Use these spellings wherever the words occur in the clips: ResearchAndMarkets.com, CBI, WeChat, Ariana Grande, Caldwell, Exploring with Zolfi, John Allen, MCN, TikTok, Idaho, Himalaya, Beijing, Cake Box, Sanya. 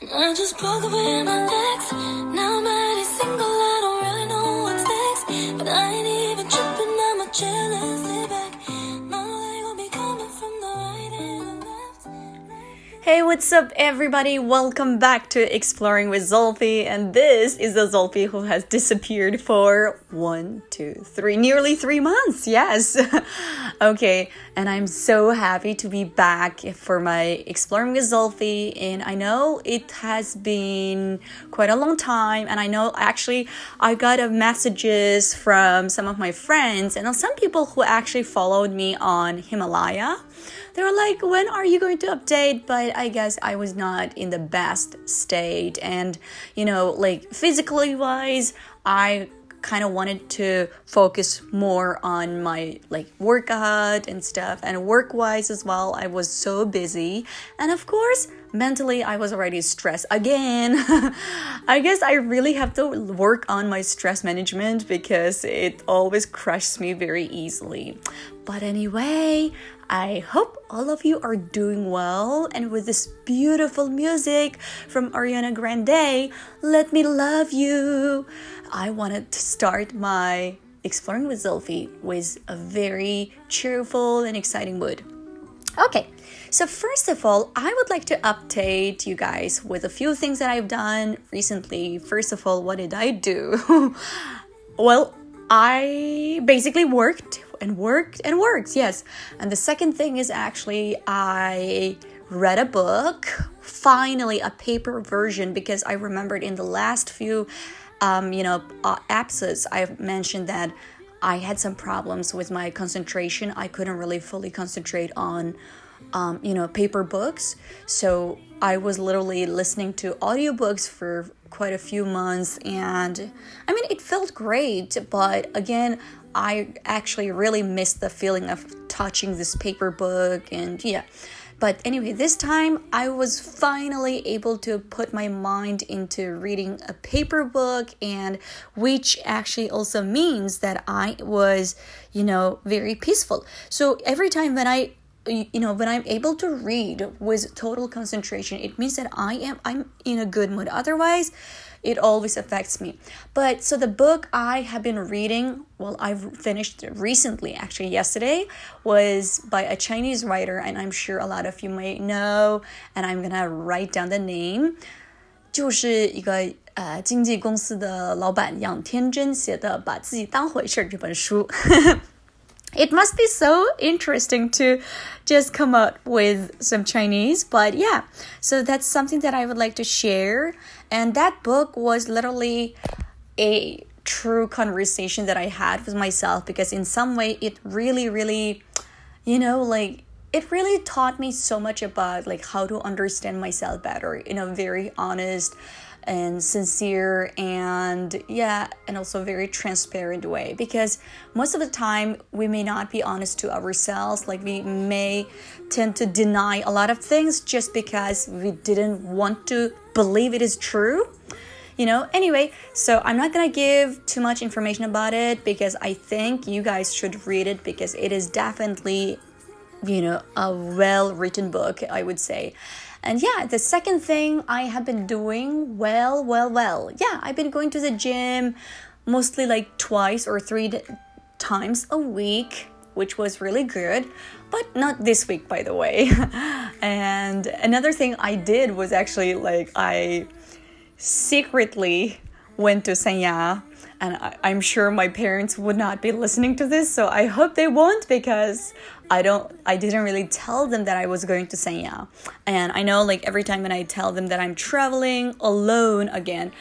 I just broke away my legs. Now I'm already single, I don't really know what's next. But I ain't even tripping, I'm a jealous. Lay back, my leg will be coming from the right and the left. Hey, what's up everybody? Welcome back to Exploring with Zolfi. And this is the Zolfi who has disappeared for 1, 2, 3, nearly 3 months, yes. Okay, and I'm so happy to be back for my Exploring with Zolfi, and I know it has been quite a long time, and I know actually I got messages from some of my friends and some people who actually followed me on Himalaya. They were like, when are you going to update? But I guess I was not in the best state, and you know, like physically wise, I kind of wanted to focus more on my like workout and stuff, and work wise as well I was so busy, and of course mentally I was already stressed again. I guess I really have to work on my stress management because it always crushes me very easily. But anyway, I hope all of you are doing well, and with this beautiful music from Ariana Grande, Let Me Love You, I wanted to start my Exploring with Zolfi with a very cheerful and exciting mood. Okay, so first of all, I would like to update you guys with a few things that I've done recently. First of all, what did I do? Well, I basically worked, yes. And the second thing is actually I read a book, finally a paper version, because I remembered in the last few episodes I've mentioned that I had some problems with my concentration. I couldn't really fully concentrate on paper books, so I was literally listening to audiobooks for quite a few months, and I mean it felt great, but again I actually really missed the feeling of touching this paper book, and yeah. But anyway, this time I was finally able to put my mind into reading a paper book, and which actually also means that I was, very peaceful. So every time when I'm able to read with total concentration, it means that I'm in a good mood. Otherwise, it always affects me. But so the book I have been reading, well, I've finished recently, actually yesterday, was by a Chinese writer, and I'm sure a lot of you might know, and I'm gonna write down the name. 就是一个经纪公司的老板杨天真写的《把自己当回事》这本书。It must be so interesting to just come up with some Chinese, but yeah, so that's something that I would like to share. And that book was literally a true conversation that I had with myself, because in some way it really, really, it really taught me so much about like how to understand myself better in a very honest and sincere and also very transparent way, because most of the time we may not be honest to ourselves, like we may tend to deny a lot of things just because we didn't want to believe it is true, anyway. So I'm not gonna give too much information about it, because I think you guys should read it, because it is definitely a well-written book, I would say. And yeah, the second thing I have been doing, I've been going to the gym mostly like twice or 3 times a week, which was really good, but not this week, by the way. And another thing I did was actually like I secretly went to Sanya, and I'm sure my parents would not be listening to this, so I hope they won't, because I didn't really tell them that I was going to Sanya. And I know like every time when I tell them that I'm traveling alone again,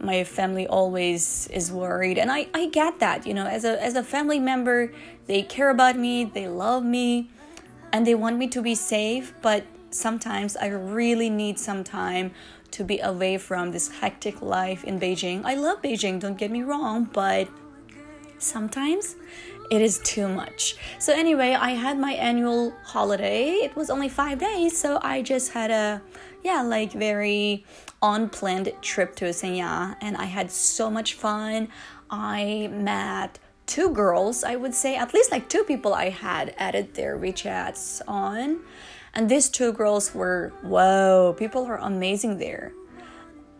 my family always is worried, and I get that, as a family member, they care about me, they love me, and they want me to be safe, but sometimes I really need some time to be away from this hectic life in Beijing. I love Beijing, don't get me wrong, but sometimes it is too much. So anyway, I had my annual holiday. It was only 5 days, so I just had a very unplanned trip to Sanya, and I had so much fun. I met 2 girls, I would say, at least like 2 people I had added their WeChats on. And these 2 girls were, people are amazing there.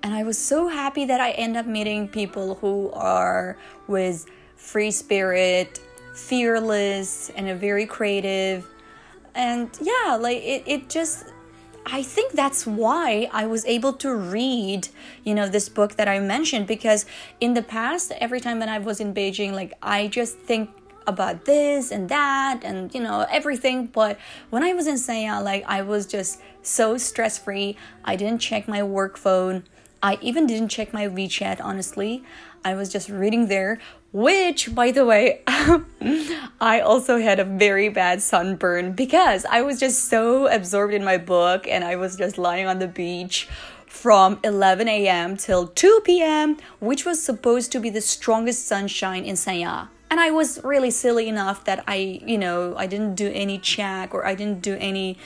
And I was so happy that I end up meeting people who are with free spirit, fearless, and a very creative. And yeah, like it just, I think that's why I was able to read, this book that I mentioned, because in the past, every time when I was in Beijing, like I just think about this and that and, everything. But when I was in Sanya, like I was just so stress-free. I didn't check my work phone. I even didn't check my WeChat, honestly. I was just reading there, which, by the way, I also had a very bad sunburn because I was just so absorbed in my book and I was just lying on the beach from 11 a.m. till 2 p.m., which was supposed to be the strongest sunshine in Sanya. And I was really silly enough that I didn't do any check or I didn't do any,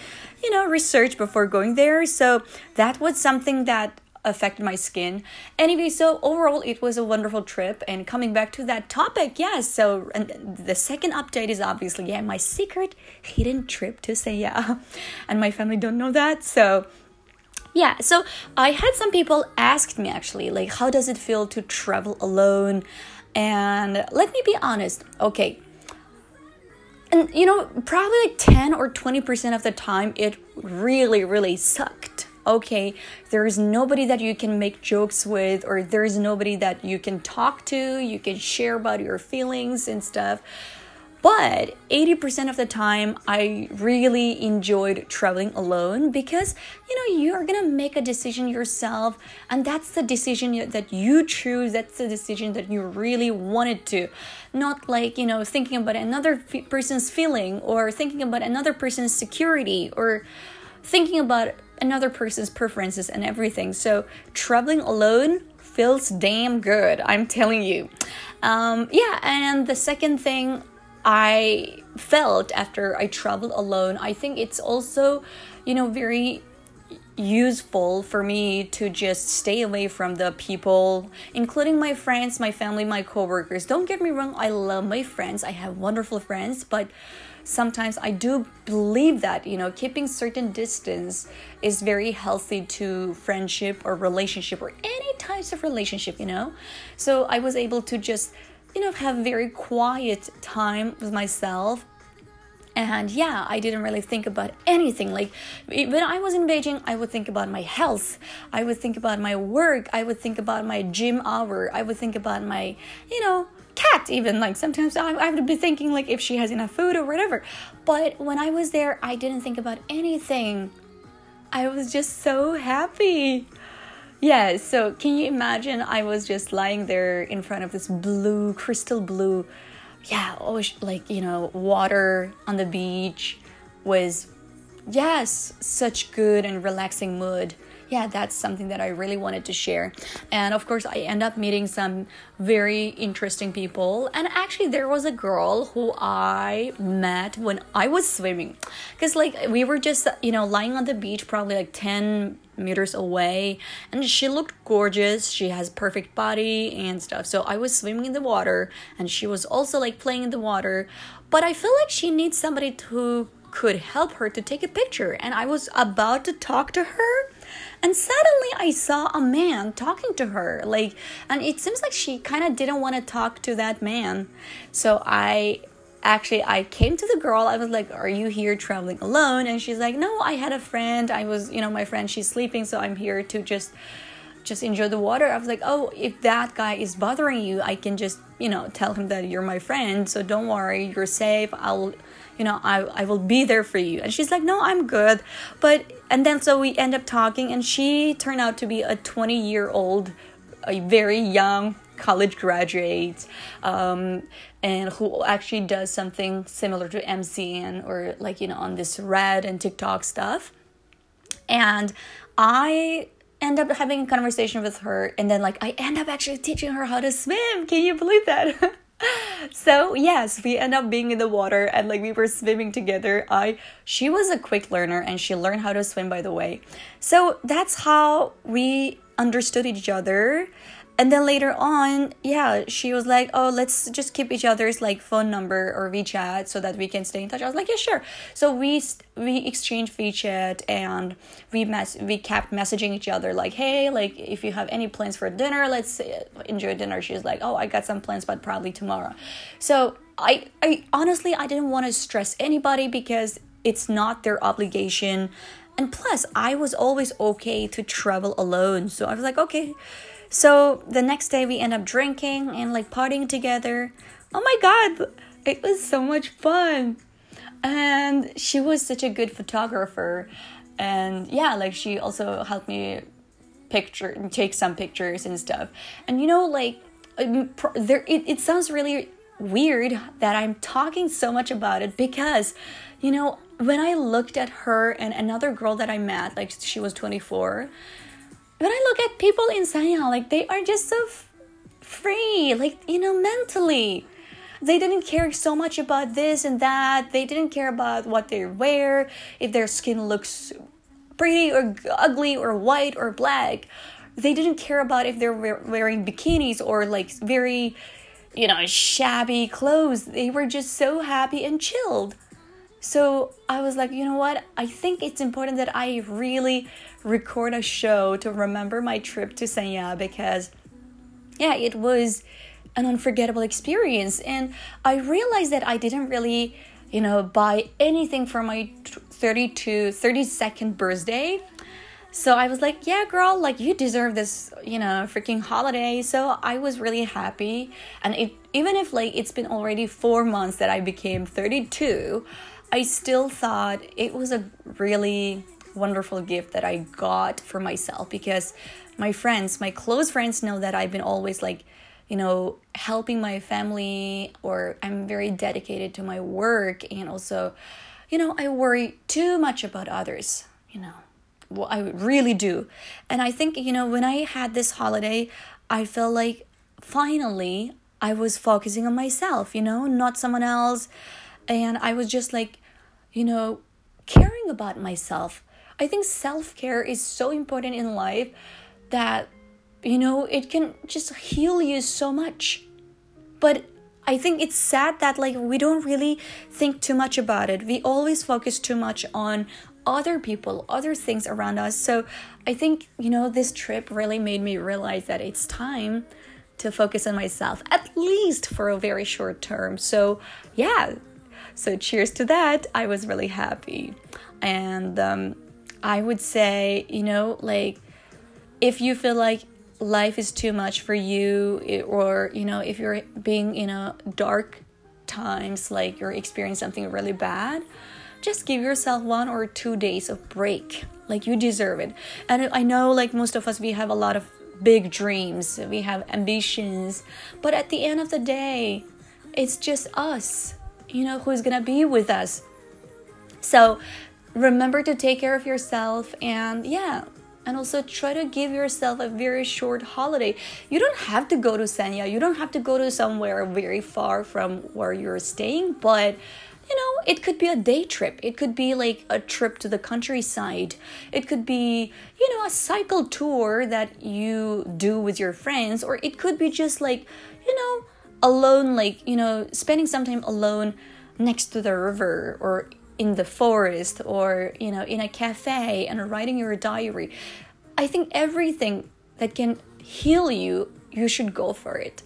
research before going there. So that was something that affected my skin. Anyway, so overall it was a wonderful trip. And coming back to that topic, so the second update is obviously my secret hidden trip to Sanya, and my family don't know that. So so I had some people asked me actually, like, how does it feel to travel alone? And let me be honest, okay, and probably like 10 or 20% of the time it really sucked. Okay, there is nobody that you can make jokes with, or there is nobody that you can talk to, you can share about your feelings and stuff. But 80% of the time, I really enjoyed traveling alone because, you're going to make a decision yourself. And that's the decision that you choose. That's the decision that you really wanted to. Not like, thinking about another person's feeling, or thinking about another person's security, or thinking about another person's preferences and everything. So traveling alone feels damn good, I'm telling you. And the second thing I felt after I traveled alone, I think it's also, very useful for me to just stay away from the people, including my friends, my family, my coworkers. Don't get me wrong, I love my friends. I have wonderful friends, but sometimes I do believe that, keeping certain distance is very healthy to friendship or relationship or any types of relationship, So I was able to just, have very quiet time with myself. And I didn't really think about anything. Like when I was in Beijing, I would think about my health. I would think about my work. I would think about my gym hour. I would think about my, cat even. Like sometimes I would be thinking like if she has enough food or whatever. But when I was there, I didn't think about anything. I was just so happy. So can you imagine? I was just lying there in front of this blue, crystal blue, water on the beach was, such good and relaxing mood. That's something that I really wanted to share. And of course, I end up meeting some very interesting people. And actually, there was a girl who I met when I was swimming. Because we were just, lying on the beach probably like 10 meters away. And she looked gorgeous. She has perfect body and stuff. So I was swimming in the water. And she was also like playing in the water. But I feel like she needs somebody who could help her to take a picture. And I was about to talk to her. And suddenly I saw a man talking to her, and it seems like she kind of didn't want to talk to that man. So I came to the girl. I was like, are you here traveling alone? And she's like, no, I had a friend. I was, my friend, she's sleeping. So I'm here to just enjoy the water. I was like, oh, if that guy is bothering you, I can just, tell him that you're my friend. So don't worry, you're safe. I'll, I will be there for you. And she's like, no, I'm good. And then so we end up talking, and she turned out to be a 20-year-old, a very young college graduate, and who actually does something similar to MCN or on this Red and TikTok stuff. And I end up having a conversation with her, and then I end up actually teaching her how to swim. Can you believe that? So yes, we end up being in the water, and we were swimming together. She was a quick learner, and she learned how to swim, by the way. So that's how we understood each other. And then later on, yeah, she was like, oh, let's just keep each other's like phone number or WeChat so that we can stay in touch. I was like, yeah, sure. So we exchanged WeChat and we kept messaging each other like, hey, like if you have any plans for dinner, let's enjoy dinner. She's like, oh, I got some plans, but probably tomorrow. So I honestly, I didn't want to stress anybody because it's not their obligation. And plus, I was always okay to travel alone. So I was like, okay. So the next day we end up drinking and like partying together. Oh my God, it was so much fun. And she was such a good photographer. And yeah, like she also helped me take some pictures and stuff. And you know, like it sounds really weird that I'm talking so much about it because, you know, when I looked at her and another girl that I met, like she was 24, when I look at people in Sanya, like they are just so free, like, you know, mentally. They didn't care so much about this and that. They didn't care about what they wear, if their skin looks pretty or ugly or white or black. They didn't care about if they're wearing bikinis or like very, you know, shabby clothes. They were just so happy and chilled. So I was like, you know what? I think it's important that I really record a show to remember my trip to Sanya because, yeah, it was an unforgettable experience. And I realized that I didn't really, you know, buy anything for my 32nd birthday. So I was like, yeah, girl, like you deserve this, you know, freaking holiday. So I was really happy. And even if like it's been already 4 months that I became 32, I still thought it was a really wonderful gift that I got for myself because my friends, my close friends know that I've been always like, you know, helping my family or I'm very dedicated to my work. And also, you know, I worry too much about others, you know. Well, I really do. And I think, you know, when I had this holiday, I felt like finally I was focusing on myself, you know, not someone else. And I was just like, you know, caring about myself. I think self-care is so important in life that, you know, it can just heal you so much. But I think it's sad that like we don't really think too much about it. We always focus too much on other people, other things around us. So I think, you know, this trip really made me realize that it's time to focus on myself, at least for a very short term. So yeah, so cheers to that. I was really happy. And I would say, you know, like if you feel like life is too much for you or, you know, if you're being in a dark times, like you're experiencing something really bad, just give yourself 1 or 2 days of break. Like you deserve it. And I know like most of us, we have a lot of big dreams. We have ambitions. But at the end of the day, it's just us, you know, who's going to be with us. So remember to take care of yourself. And yeah, and also try to give yourself a very short holiday. You don't have to go to Sanya. You don't have to go to somewhere very far from where you're staying. But you know, it could be a day trip. It could be like a trip to the countryside. It could be, you know, a cycle tour that you do with your friends. Or it could be just like, you know, alone, like, you know, spending some time alone next to the river or in the forest or, you know, in a cafe and writing your diary. I think everything that can heal you, you should go for it.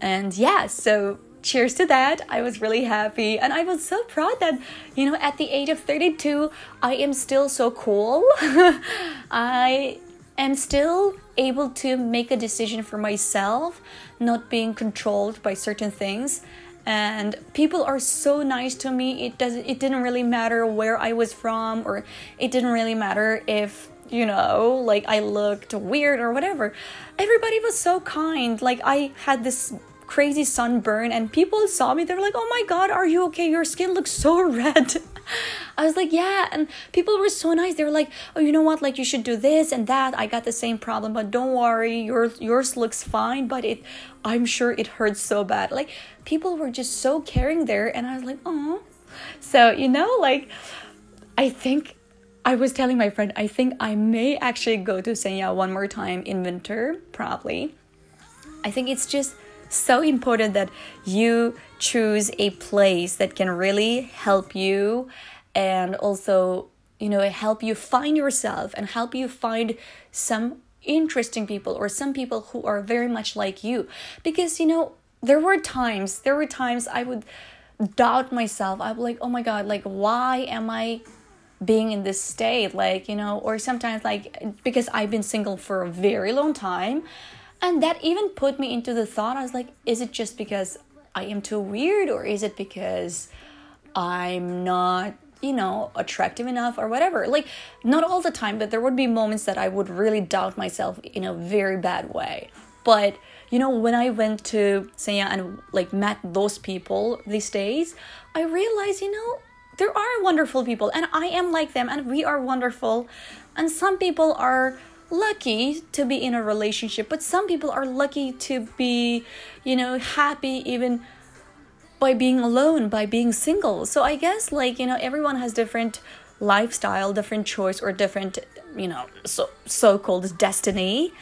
And yeah, so cheers to that. I was really happy and I was so proud that, you know, at the age of 32, I am still so cool. I am still able to make a decision for myself, not being controlled by certain things. And people are so nice to me. It didn't really matter where I was from, or it didn't really matter if, you know, like I looked weird or whatever. Everybody was so kind. Like I had this crazy sunburn and people saw me, they were like, oh my God, are you okay? Your skin looks so red. I was like, yeah. And people were so nice. They were like, oh, you know what, like you should do this and that. I got the same problem, but don't worry, yours looks fine, but I'm sure it hurts so bad. Like people were just so caring there and I was like, oh. So, you know, like I think I was telling my friend, I think I may actually go to Sanya one more time in winter, probably. I think it's just so important that you choose a place that can really help you and also, you know, help you find yourself and help you find some interesting people or some people who are very much like you. Because, you know, there were times I would doubt myself. I was like, oh my God, like, why am I being in this state? Like, you know, or sometimes like, because I've been single for a very long time. And that even put me into the thought, I was like, is it just because I am too weird, or is it because I'm not, you know, attractive enough or whatever? Like, not all the time, but there would be moments that I would really doubt myself in a very bad way. But, you know, when I went to Sanya and like met those people these days, I realized, you know, there are wonderful people and I am like them and we are wonderful. And some people are lucky to be in a relationship, but some people are lucky to be, you know, happy even by being alone, by being single. So I guess, like, you know, everyone has different lifestyle, different choice, or different, you know, so-called destiny.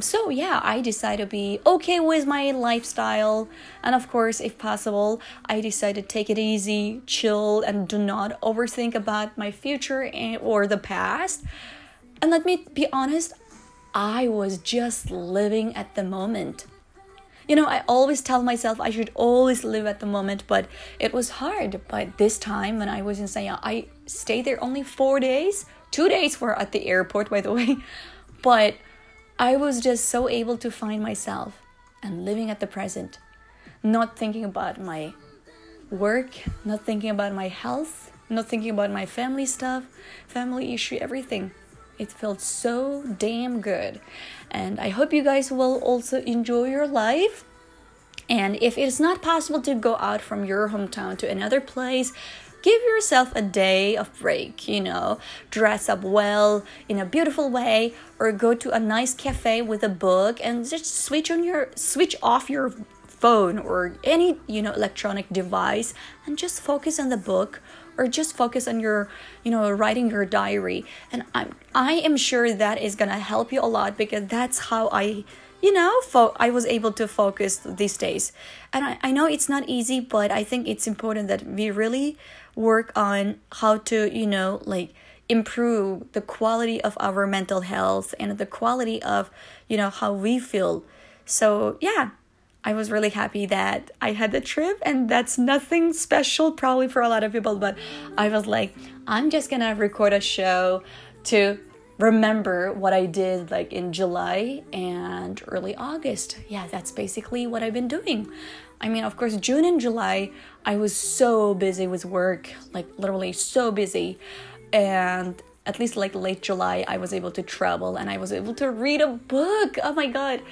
So yeah, I decided to be okay with my lifestyle, and of course, if possible, I decided to take it easy, chill, and do not overthink about my future or the past. And let me be honest, I was just living at the moment. You know, I always tell myself I should always live at the moment, but it was hard. But this time when I was in Sanya, I stayed there only 4 days. 2 days were at the airport, by the way. But I was just so able to find myself and living at the present. Not thinking about my work, not thinking about my health, not thinking about my family stuff, family issue, everything. It felt so damn good. And I hope you guys will also enjoy your life. And if it's not possible to go out from your hometown to another place, give yourself a day of break, you know. Dress up well in a beautiful way, or go to a nice cafe with a book and just switch off your phone or any, you know, electronic device, and just focus on the book. Or just focus on your, you know, writing your diary. And I am sure that is going to help you a lot, because that's how I, you know, I was able to focus these days. And I know it's not easy, but I think it's important that we really work on how to, you know, like improve the quality of our mental health and the quality of, you know, how we feel. So, yeah. I was really happy that I had the trip, and that's nothing special probably for a lot of people, but I was like, I'm just gonna record a show to remember what I did like in July and early August. Yeah, that's basically what I've been doing. I mean, of course, June and July, I was so busy with work, like literally so busy. And at least like late July, I was able to travel and I was able to read a book. Oh my God.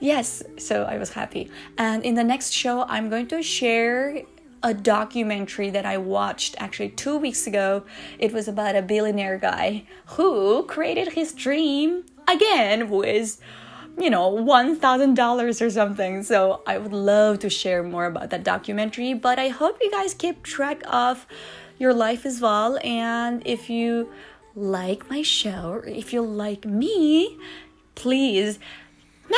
Yes, so I was happy. And in the next show, I'm going to share a documentary that I watched actually 2 weeks ago. It was about a billionaire guy who created his dream again with, you know, $1,000 or something. So I would love to share more about that documentary. But I hope you guys keep track of your life as well. And if you like my show, or if you like me, please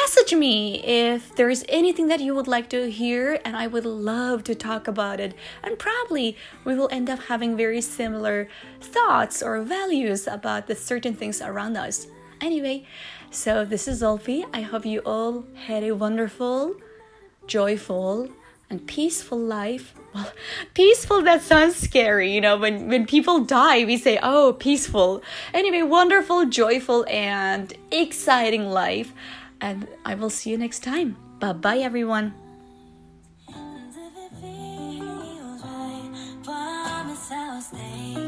message me if there is anything that you would like to hear, and I would love to talk about it. And probably we will end up having very similar thoughts or values about the certain things around us. Anyway, so this is Zolfi. I hope you all had a wonderful, joyful, and peaceful life. Well, peaceful, that sounds scary, you know, when people die, we say, oh, peaceful. Anyway, wonderful, joyful, and exciting life. And I will see you next time. Bye-bye, everyone. And if it feels right, promise I'll stay.